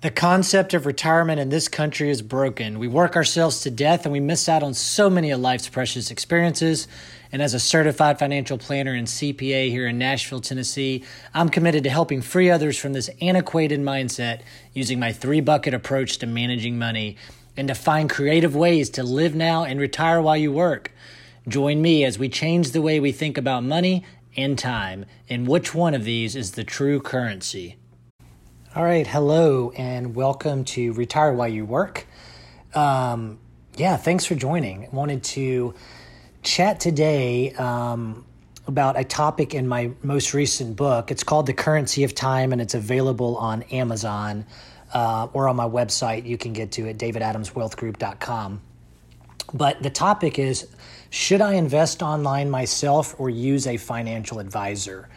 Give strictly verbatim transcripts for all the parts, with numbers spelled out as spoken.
The concept of retirement in this country is broken. We work ourselves to death and we miss out on so many of life's precious experiences. And as a certified financial planner and C P A here in Nashville, Tennessee, I'm committed to helping free others from this antiquated mindset using my three-bucket approach to managing money and to find creative ways to live now and retire while you work. Join me as we change the way we think about money and time and which one of these is the true currency. All right. Hello and welcome to Retire While You Work. Um, yeah, thanks for joining. I wanted to chat today um, about a topic in my most recent book. It's called The Currency of Time and it's available on Amazon uh, or on my website. You can get to it, david adams wealth group dot com. But the topic is, should I invest online myself or use a financial advisor?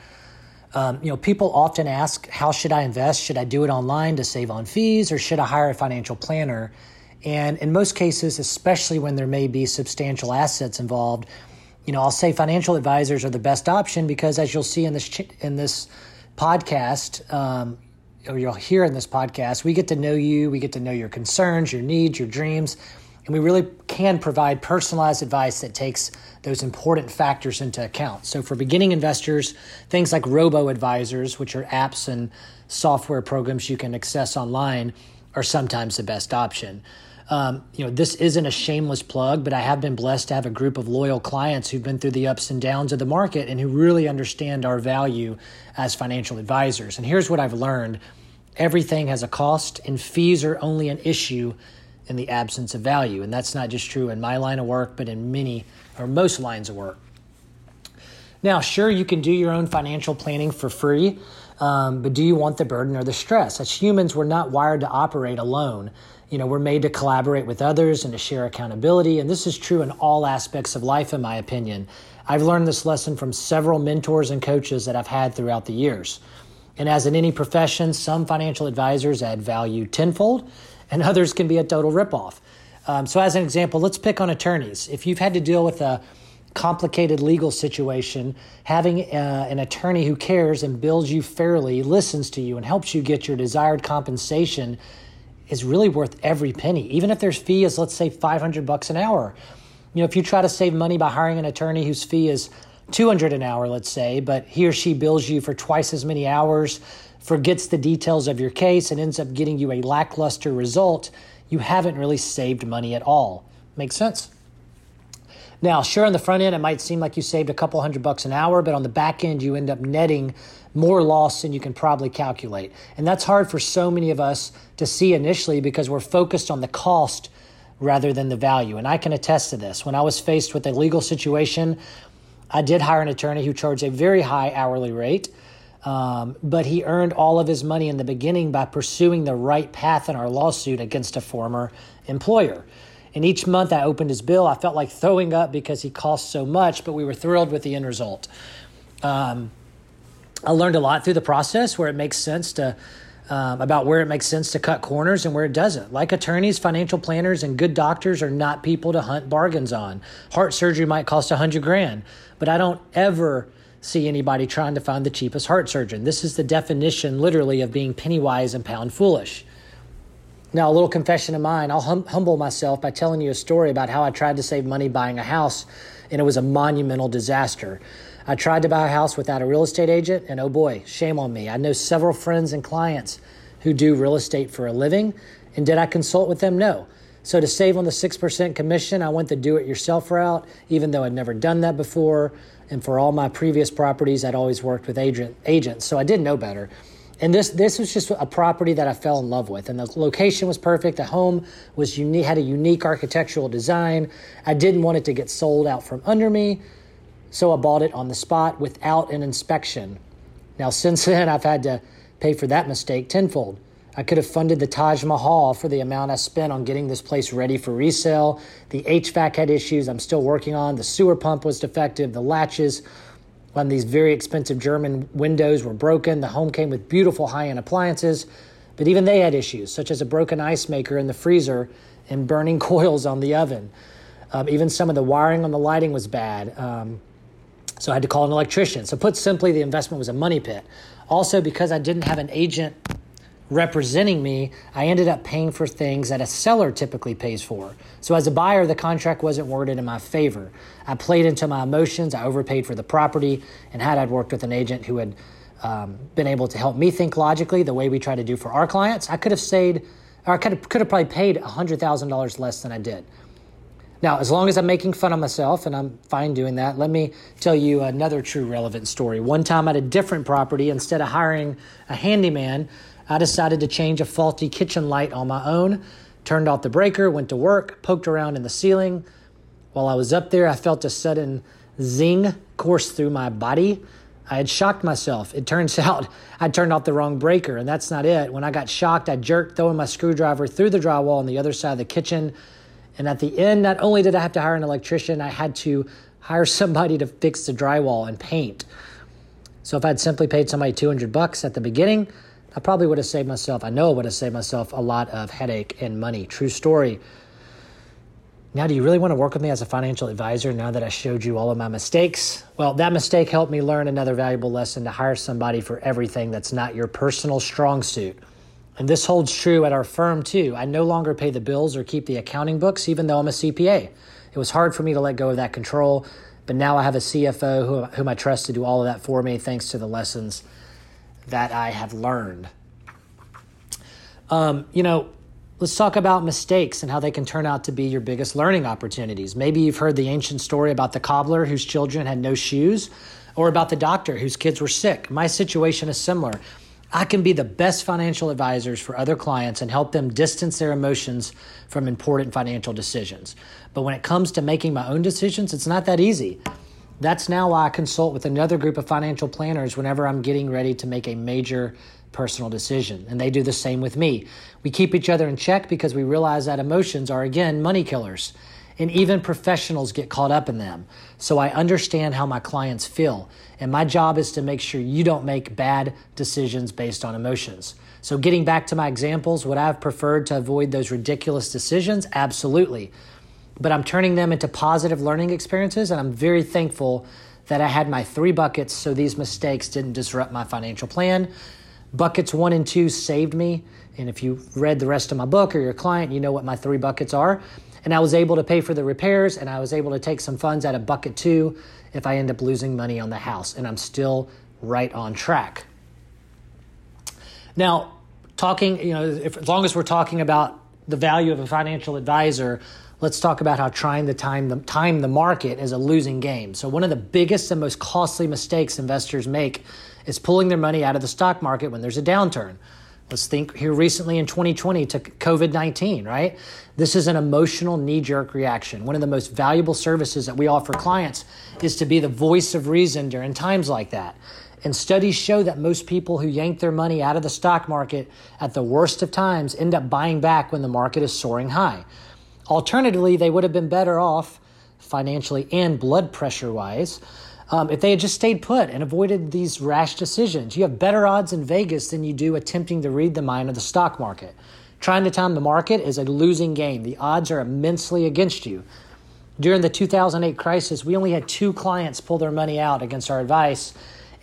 Um, you know, people often ask, how should I invest? Should I do it online to save on fees or should I hire a financial planner? And in most cases, especially when there may be substantial assets involved, you know, I'll say financial advisors are the best option because as you'll see in this, ch- in this podcast, um, or you'll hear in this podcast, we get to know you, we get to know your concerns, your needs, your dreams, and we really can provide personalized advice that takes those important factors into account. So for beginning investors, things like robo-advisors, which are apps and software programs you can access online, are sometimes the best option. Um, you know, this isn't a shameless plug, but I have been blessed to have a group of loyal clients who've been through the ups and downs of the market and who really understand our value as financial advisors. And here's what I've learned. Everything has a cost, and fees are only an issue in the absence of value. And that's not just true in my line of work, but in many or most lines of work. Now, sure, you can do your own financial planning for free, um, but do you want the burden or the stress? As humans, we're not wired to operate alone. You know, we're made to collaborate with others and to share accountability. And this is true in all aspects of life, in my opinion. I've learned this lesson from several mentors and coaches that I've had throughout the years. And as in any profession, some financial advisors add value tenfold, and others can be a total ripoff. Um, so as an example, let's pick on attorneys. If you've had to deal with a complicated legal situation, having uh, an attorney who cares and bills you fairly, listens to you, and helps you get your desired compensation is really worth every penny, even if their fee is, let's say, five hundred bucks an hour. You know, if you try to save money by hiring an attorney whose fee is two hundred an hour, let's say, but he or she bills you for twice as many hours, forgets the details of your case, and ends up getting you a lackluster result, you haven't really saved money at all. Makes sense? Now, sure, on the front end, it might seem like you saved a couple hundred bucks an hour, but on the back end, you end up netting more loss than you can probably calculate. And that's hard for so many of us to see initially because we're focused on the cost rather than the value. And I can attest to this. When I was faced with a legal situation, I did hire an attorney who charged a very high hourly rate. Um, but he earned all of his money in the beginning by pursuing the right path in our lawsuit against a former employer. And each month I opened his bill, I felt like throwing up because he cost so much, but we were thrilled with the end result. Um, I learned a lot through the process where it makes sense to, um, about where it makes sense to cut corners and where it doesn't. Like attorneys, financial planners, and good doctors are not people to hunt bargains on. Heart surgery might cost a hundred grand, but I don't ever see anybody trying to find the cheapest heart surgeon. This is the definition, literally, of being penny wise and pound foolish. Now, a little confession of mine, I'll hum- humble myself by telling you a story about how I tried to save money buying a house, and it was a monumental disaster. I tried to buy a house without a real estate agent, and oh boy, shame on me. I know several friends and clients who do real estate for a living, and did I consult with them? No. So to save on the six percent commission, I went the do-it-yourself route, even though I'd never done that before. And for all my previous properties, I'd always worked with agent, agents, so I didn't know better. And this this was just a property that I fell in love with. And the location was perfect. The home was unique, had a unique architectural design. I didn't want it to get sold out from under me, so I bought it on the spot without an inspection. Now, since then, I've had to pay for that mistake tenfold. I could have funded the Taj Mahal for the amount I spent on getting this place ready for resale. The H V A C had issues I'm still working on. The sewer pump was defective. The latches on these very expensive German windows were broken. The home came with beautiful high-end appliances, but even they had issues, such as a broken ice maker in the freezer and burning coils on the oven. Um, even some of the wiring on the lighting was bad, um, so I had to call an electrician. So put simply, the investment was a money pit. Also, because I didn't have an agent representing me, I ended up paying for things that a seller typically pays for. So as a buyer, the contract wasn't worded in my favor. I played into my emotions, I overpaid for the property, and had I worked with an agent who had um, been able to help me think logically the way we try to do for our clients, I could have saved, or I could have, could have probably paid one hundred thousand dollars less than I did. Now, as long as I'm making fun of myself, and I'm fine doing that, let me tell you another true relevant story. One time at a different property, instead of hiring a handyman, I decided to change a faulty kitchen light on my own, turned off the breaker, went to work, poked around in the ceiling. While I was up there, I felt a sudden zing course through my body. I had shocked myself. It turns out I turned off the wrong breaker, and that's not it. When I got shocked, I jerked, throwing my screwdriver through the drywall on the other side of the kitchen. And at the end, not only did I have to hire an electrician, I had to hire somebody to fix the drywall and paint. So if I'd simply paid somebody two hundred bucks at the beginning, I probably would have saved myself, I know I would have saved myself a lot of headache and money. True story. Now, do you really want to work with me as a financial advisor now that I showed you all of my mistakes? Well, that mistake helped me learn another valuable lesson: to hire somebody for everything that's not your personal strong suit. And this holds true at our firm too. I no longer pay the bills or keep the accounting books, even though I'm a C P A. It was hard for me to let go of that control, but now I have a C F O who, whom I trust to do all of that for me, thanks to the lessons that I have learned. Um, you know, let's talk about mistakes and how they can turn out to be your biggest learning opportunities. Maybe you've heard the ancient story about the cobbler whose children had no shoes, or about the doctor whose kids were sick. My situation is similar. I can be the best financial advisors for other clients and help them distance their emotions from important financial decisions. But when it comes to making my own decisions, it's not that easy. That's now why I consult with another group of financial planners whenever I'm getting ready to make a major personal decision. And they do the same with me. We keep each other in check because we realize that emotions are, again, money killers. And even professionals get caught up in them. So I understand how my clients feel. And my job is to make sure you don't make bad decisions based on emotions. So getting back to my examples, would I have preferred to avoid those ridiculous decisions? Absolutely. But I'm turning them into positive learning experiences, and I'm very thankful that I had my three buckets so these mistakes didn't disrupt my financial plan. Buckets one and two saved me. And if you read the rest of my book or your client, you know what my three buckets are. And I was able to pay for the repairs, and I was able to take some funds out of bucket two if I end up losing money on the house, and I'm still right on track. Now, talking, you know, if, as long as we're talking about the value of a financial advisor, let's talk about how trying to time the, time the market is a losing game. So one of the biggest and most costly mistakes investors make is pulling their money out of the stock market when there's a downturn. Let's think here recently in twenty twenty to COVID nineteen, right? This is an emotional knee-jerk reaction. One of the most valuable services that we offer clients is to be the voice of reason during times like that. And studies show that most people who yank their money out of the stock market at the worst of times end up buying back when the market is soaring high. Alternatively, they would have been better off financially and blood pressure-wise Um, if they had just stayed put and avoided these rash decisions. You have better odds in Vegas than you do attempting to read the mind of the stock market. Trying to time the market is a losing game. The odds are immensely against you. During the two thousand eight crisis, we only had two clients pull their money out against our advice,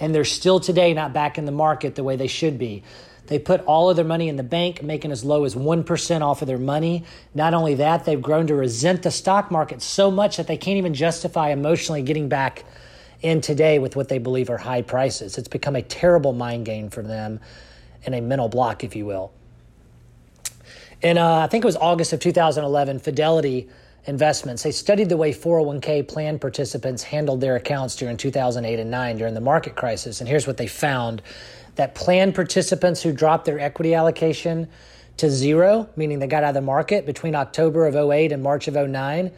and they're still today not back in the market the way they should be. They put all of their money in the bank, making as low as one percent off of their money. Not only that, they've grown to resent the stock market so much that they can't even justify emotionally getting back in today with what they believe are high prices. It's become a terrible mind game for them and a mental block, if you will. And uh, I think it was August of two thousand eleven, Fidelity Investments, they studied the way four oh one k plan participants handled their accounts during two thousand eight and nine during the market crisis. And here's what they found, that plan participants who dropped their equity allocation to zero, meaning they got out of the market between October of oh eight and March of oh nine,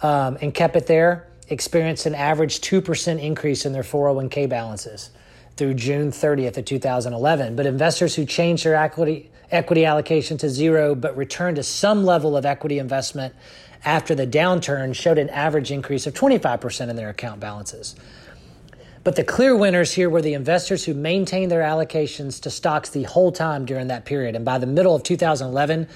um, and kept it there, experienced an average two percent increase in their four oh one k balances through June thirtieth of two thousand eleven. But investors who changed their equity, equity allocation to zero but returned to some level of equity investment after the downturn showed an average increase of twenty-five percent in their account balances. But the clear winners here were the investors who maintained their allocations to stocks the whole time during that period. And by the middle of two thousand eleven,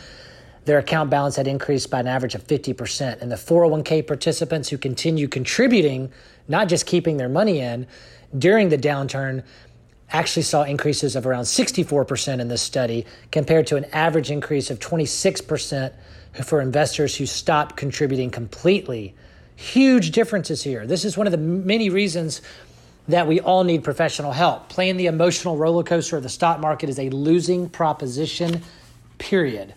their account balance had increased by an average of fifty percent. And the four oh one k participants who continue contributing, not just keeping their money in, during the downturn actually saw increases of around sixty-four percent in this study compared to an average increase of twenty-six percent for investors who stopped contributing completely. Huge differences here. This is one of the many reasons that we all need professional help. Playing the emotional roller coaster of the stock market is a losing proposition, period.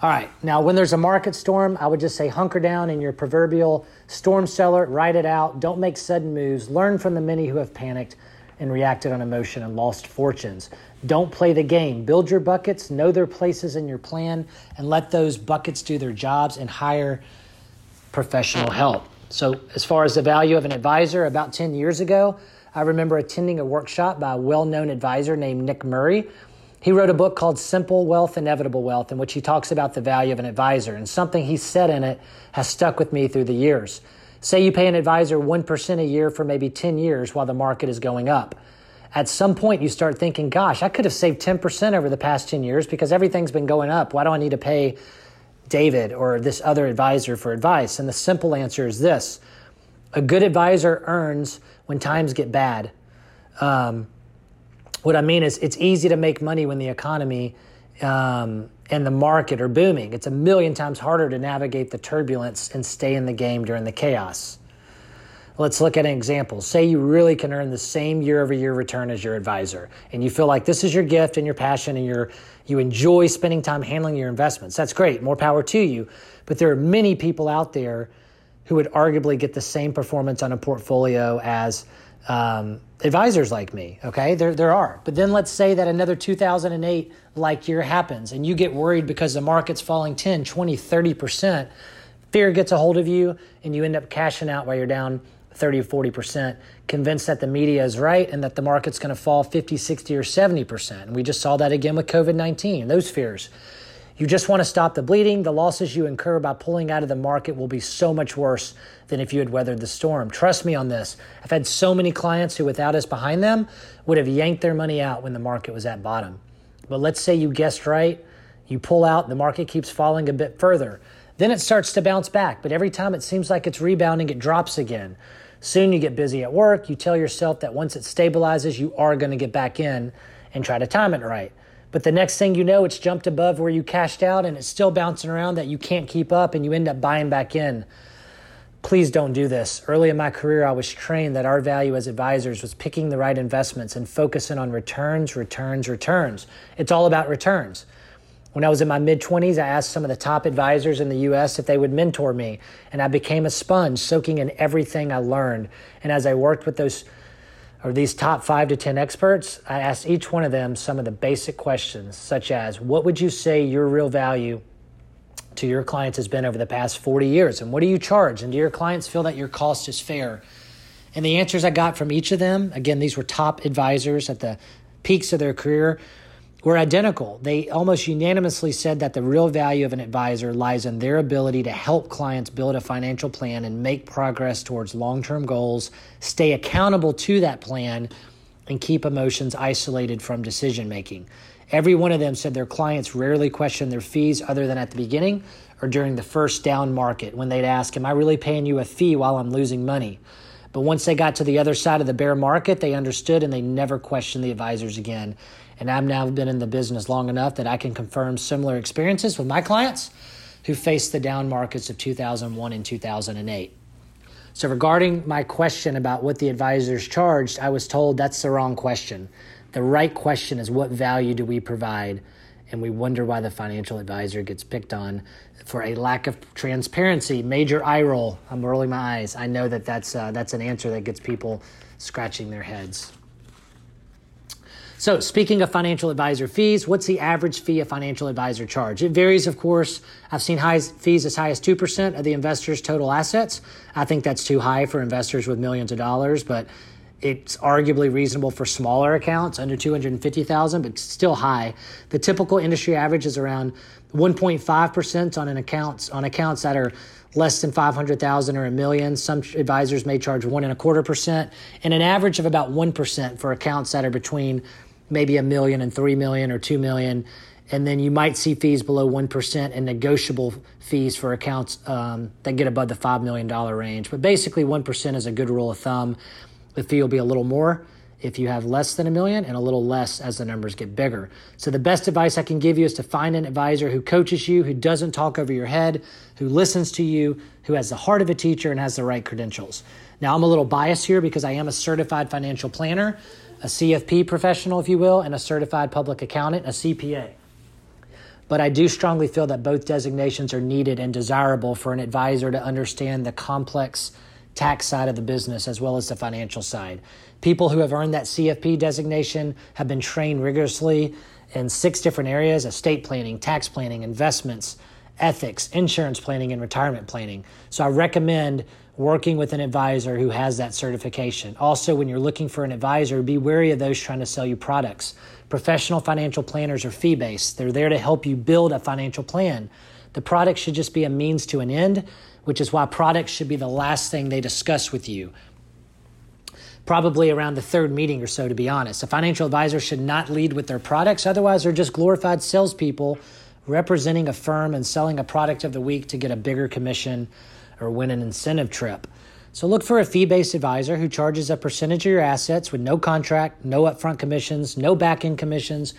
All right. Now, when there's a market storm, I would just say hunker down in your proverbial storm cellar, ride it out. Don't make sudden moves. Learn from the many who have panicked and reacted on emotion and lost fortunes. Don't play the game. Build your buckets, know their places in your plan, and let those buckets do their jobs and hire professional help. So as far as the value of an advisor, about ten years ago, I remember attending a workshop by a well-known advisor named Nick Murray. He wrote a book called Simple Wealth, Inevitable Wealth, in which he talks about the value of an advisor. And something he said in it has stuck with me through the years. Say you pay an advisor one percent a year for maybe ten years while the market is going up. At some point, you start thinking, gosh, I could have saved ten percent over the past ten years because everything's been going up. Why do I need to pay David or this other advisor for advice? And the simple answer is this. A good advisor earns when times get bad. Um... What I mean is it's easy to make money when the economy um, and the market are booming. It's a million times harder to navigate the turbulence and stay in the game during the chaos. Let's look at an example. Say you really can earn the same year-over-year return as your advisor, and you feel like this is your gift and your passion, and you're, you enjoy spending time handling your investments. That's great. More power to you. But there are many people out there who would arguably get the same performance on a portfolio as Um, advisors like me, okay? There there are. But then let's say that another two thousand eight like year happens and you get worried because the market's falling ten, twenty, thirty percent. Fear gets a hold of you and you end up cashing out while you're down thirty or forty percent, convinced that the media is right and that the market's going to fall fifty, sixty, or seventy percent. And we just saw that again with COVID nineteen, those fears. You just want to stop the bleeding. The losses you incur by pulling out of the market will be so much worse than if you had weathered the storm. Trust me on this. I've had so many clients who, without us behind them, would have yanked their money out when the market was at bottom. But let's say you guessed right. You pull out, the market keeps falling a bit further. Then it starts to bounce back. But every time it seems like it's rebounding, it drops again. Soon you get busy at work. You tell yourself that once it stabilizes, you are going to get back in and try to time it right. But the next thing you know, it's jumped above where you cashed out and it's still bouncing around that you can't keep up and you end up buying back in. Please don't do this. Early in my career, I was trained that our value as advisors was picking the right investments and focusing on returns, returns, returns. It's all about returns. When I was in my mid-twenties, I asked some of the top advisors in the U S if they would mentor me. And I became a sponge, soaking in everything I learned. And as I worked with those Or these top five to ten experts, I asked each one of them some of the basic questions, such as, what would you say your real value to your clients has been over the past forty years? And what do you charge? And do your clients feel that your cost is fair? And the answers I got from each of them, again, these were top advisors at the peaks of their career, were identical. They almost unanimously said that the real value of an advisor lies in their ability to help clients build a financial plan and make progress towards long-term goals, stay accountable to that plan, and keep emotions isolated from decision-making. Every one of them said their clients rarely question their fees other than at the beginning or during the first down market when they'd ask, am I really paying you a fee while I'm losing money? But once they got to the other side of the bear market, they understood and they never questioned the advisors again. And I've now been in the business long enough that I can confirm similar experiences with my clients who faced the down markets of two thousand one and two thousand eight. So regarding my question about what the advisors charged, I was told that's the wrong question. The right question is, what value do we provide? And we wonder why the financial advisor gets picked on for a lack of transparency. Major eye roll. I'm rolling my eyes. I know that that's, uh, that's an answer that gets people scratching their heads. So speaking of financial advisor fees, what's the average fee a financial advisor charge? It varies, of course. I've seen high fees as high as two percent of the investor's total assets. I think that's too high for investors with millions of dollars, but it's arguably reasonable for smaller accounts, under two hundred fifty thousand dollars, but still high. The typical industry average is around one point five percent on an accounts on accounts that are less than five hundred thousand dollars or a million. Some advisors may charge one and a quarter percent, and an average of about one percent for accounts that are between maybe a million and three million or two million. And then you might see fees below one percent and negotiable fees for accounts um, that get above the five million dollars range. But basically, one percent is a good rule of thumb. The fee will be a little more if you have less than a million and a little less as the numbers get bigger. So the best advice I can give you is to find an advisor who coaches you, who doesn't talk over your head, who listens to you, who has the heart of a teacher and has the right credentials. Now, I'm a little biased here because I am a certified financial planner, a C F P professional, if you will, and a certified public accountant, a C P A. But I do strongly feel that both designations are needed and desirable for an advisor to understand the complex tax side of the business as well as the financial side. People who have earned that C F P designation have been trained rigorously in six different areas: estate planning, tax planning, investments, ethics, insurance planning, and retirement planning. So I recommend working with an advisor who has that certification. Also, when you're looking for an advisor, be wary of those trying to sell you products. Professional financial planners are fee-based. They're there to help you build a financial plan. The product should just be a means to an end, which is why products should be the last thing they discuss with you, probably around the third meeting or so, to be honest. A financial advisor should not lead with their products. Otherwise, they're just glorified salespeople representing a firm and selling a product of the week to get a bigger commission or win an incentive trip. So look for a fee-based advisor who charges a percentage of your assets with no contract, no upfront commissions, no back-end commissions,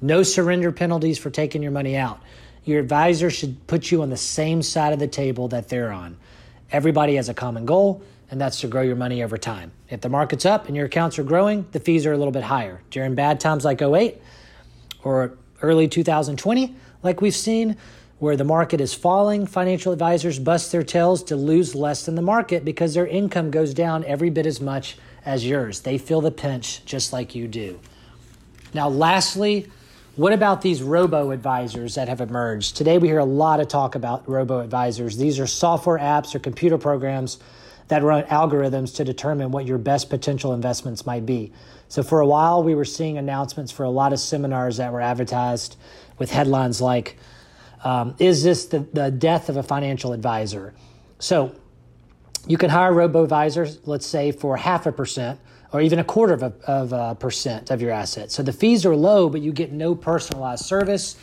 no surrender penalties for taking your money out. Your advisor should put you on the same side of the table that they're on. Everybody has a common goal, and that's to grow your money over time. If the market's up and your accounts are growing, the fees are a little bit higher. During bad times like oh eight or early two thousand twenty, like we've seen, where the market is falling, financial advisors bust their tails to lose less than the market because their income goes down every bit as much as yours. They feel the pinch just like you do. Now, lastly, what about these robo-advisors that have emerged? Today, we hear a lot of talk about robo-advisors. These are software apps or computer programs that run algorithms to determine what your best potential investments might be. So for a while, we were seeing announcements for a lot of seminars that were advertised with headlines like, um, is this the, the death of a financial advisor? So you can hire robo-advisors, let's say, for half a percent, or even a quarter of a, of a percent of your assets. So the fees are low, but you get no personalized service.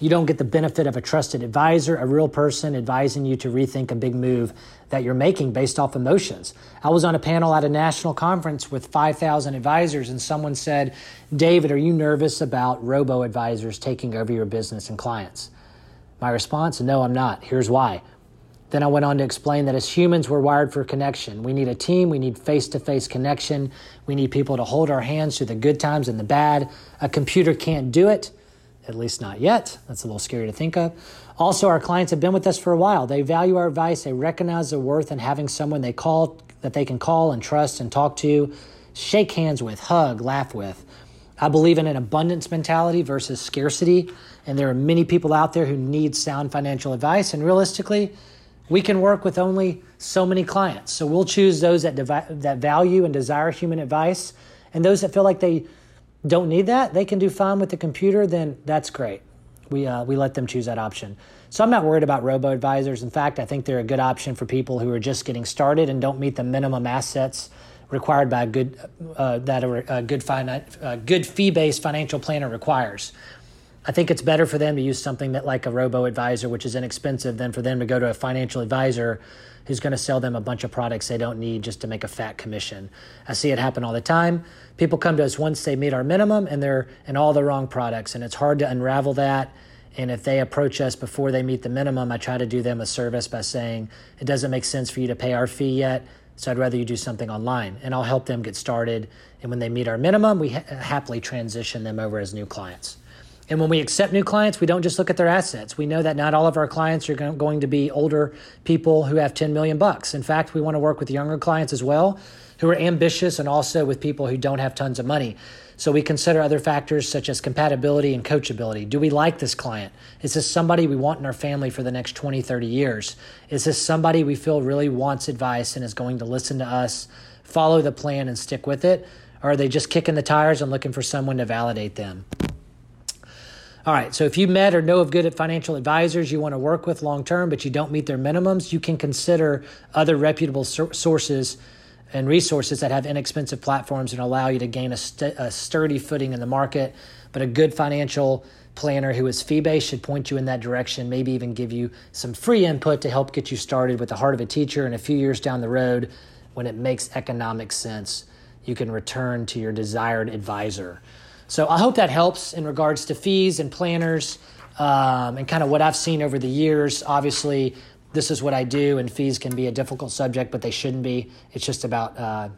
You don't get the benefit of a trusted advisor, a real person advising you to rethink a big move that you're making based off emotions. I was on a panel at a national conference with five thousand advisors, and someone said, "David, are you nervous about robo-advisors taking over your business and clients?" My response, "No, I'm not. Here's why." Then I went on to explain that as humans, we're wired for connection. We need a team. We need face-to-face connection. We need people to hold our hands through the good times and the bad. A computer can't do it, at least not yet. That's a little scary to think of. Also, our clients have been with us for a while. They value our advice. They recognize the worth in having someone they call that they can call and trust and talk to, shake hands with, hug, laugh with. I believe in an abundance mentality versus scarcity, and there are many people out there who need sound financial advice, and realistically, we can work with only so many clients. So we'll choose those that devi- that value and desire human advice, and those that feel like they don't need that, they can do fine with the computer, then that's great. We uh, we let them choose that option. So I'm not worried about robo-advisors. In fact, I think they're a good option for people who are just getting started and don't meet the minimum assets required by a good, uh, that a, a good, fina- a good fee-based financial planner requires. I think it's better for them to use something that like a robo-advisor, which is inexpensive, than for them to go to a financial advisor who's going to sell them a bunch of products they don't need just to make a fat commission. I see it happen all the time. People come to us once they meet our minimum, and they're in all the wrong products, and it's hard to unravel that. And if they approach us before they meet the minimum, I try to do them a service by saying, it doesn't make sense for you to pay our fee yet, so I'd rather you do something online, and I'll help them get started. And when they meet our minimum, we ha- happily transition them over as new clients. And when we accept new clients, we don't just look at their assets. We know that not all of our clients are going to be older people who have ten million bucks. In fact, we want to work with younger clients as well, who are ambitious, and also with people who don't have tons of money. So we consider other factors such as compatibility and coachability. Do we like this client? Is this somebody we want in our family for the next twenty, thirty years? Is this somebody we feel really wants advice and is going to listen to us, follow the plan, and stick with it? Or are they just kicking the tires and looking for someone to validate them? All right, so if you met or know of good financial advisors you want to work with long-term, but you don't meet their minimums, you can consider other reputable sources and resources that have inexpensive platforms and allow you to gain a, st- a sturdy footing in the market. But a good financial planner who is fee-based should point you in that direction, maybe even give you some free input to help get you started with the heart of a teacher, and a few years down the road, when it makes economic sense, you can return to your desired advisor. So I hope that helps in regards to fees and planners um, and kind of what I've seen over the years. Obviously, this is what I do, and fees can be a difficult subject, but they shouldn't be. It's just about uh,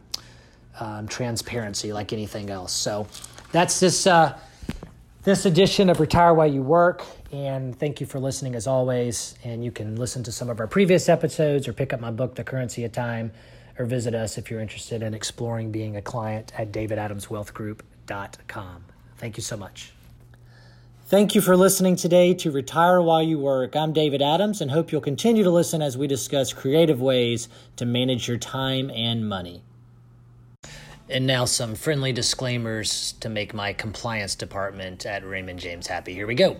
um, transparency like anything else. So that's this uh, this edition of Retire While You Work. And thank you for listening as always. And you can listen to some of our previous episodes or pick up my book, The Currency of Time, or visit us if you're interested in exploring being a client at david adams wealth group dot com. Thank you so much. Thank you for listening today to Retire While You Work. I'm David Adams and hope you'll continue to listen as we discuss creative ways to manage your time and money. And now some friendly disclaimers to make my compliance department at Raymond James happy. Here we go.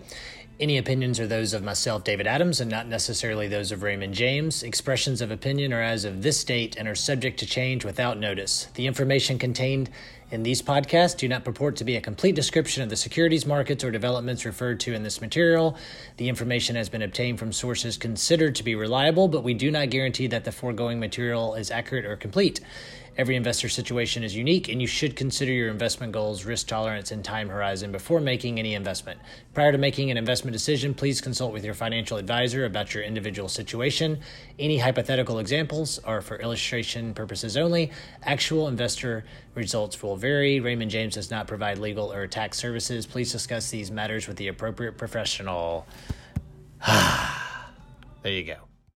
Any opinions are those of myself, David Adams, and not necessarily those of Raymond James. Expressions of opinion are as of this date and are subject to change without notice. The information contained in these podcasts do not purport to be a complete description of the securities markets or developments referred to in this material. The information has been obtained from sources considered to be reliable, but we do not guarantee that the foregoing material is accurate or complete. Every investor situation is unique, and you should consider your investment goals, risk tolerance, and time horizon before making any investment. Prior to making an investment decision, please consult with your financial advisor about your individual situation. Any hypothetical examples are for illustration purposes only. Actual investor results will vary. Raymond James does not provide legal or tax services. Please discuss these matters with the appropriate professional. There you go.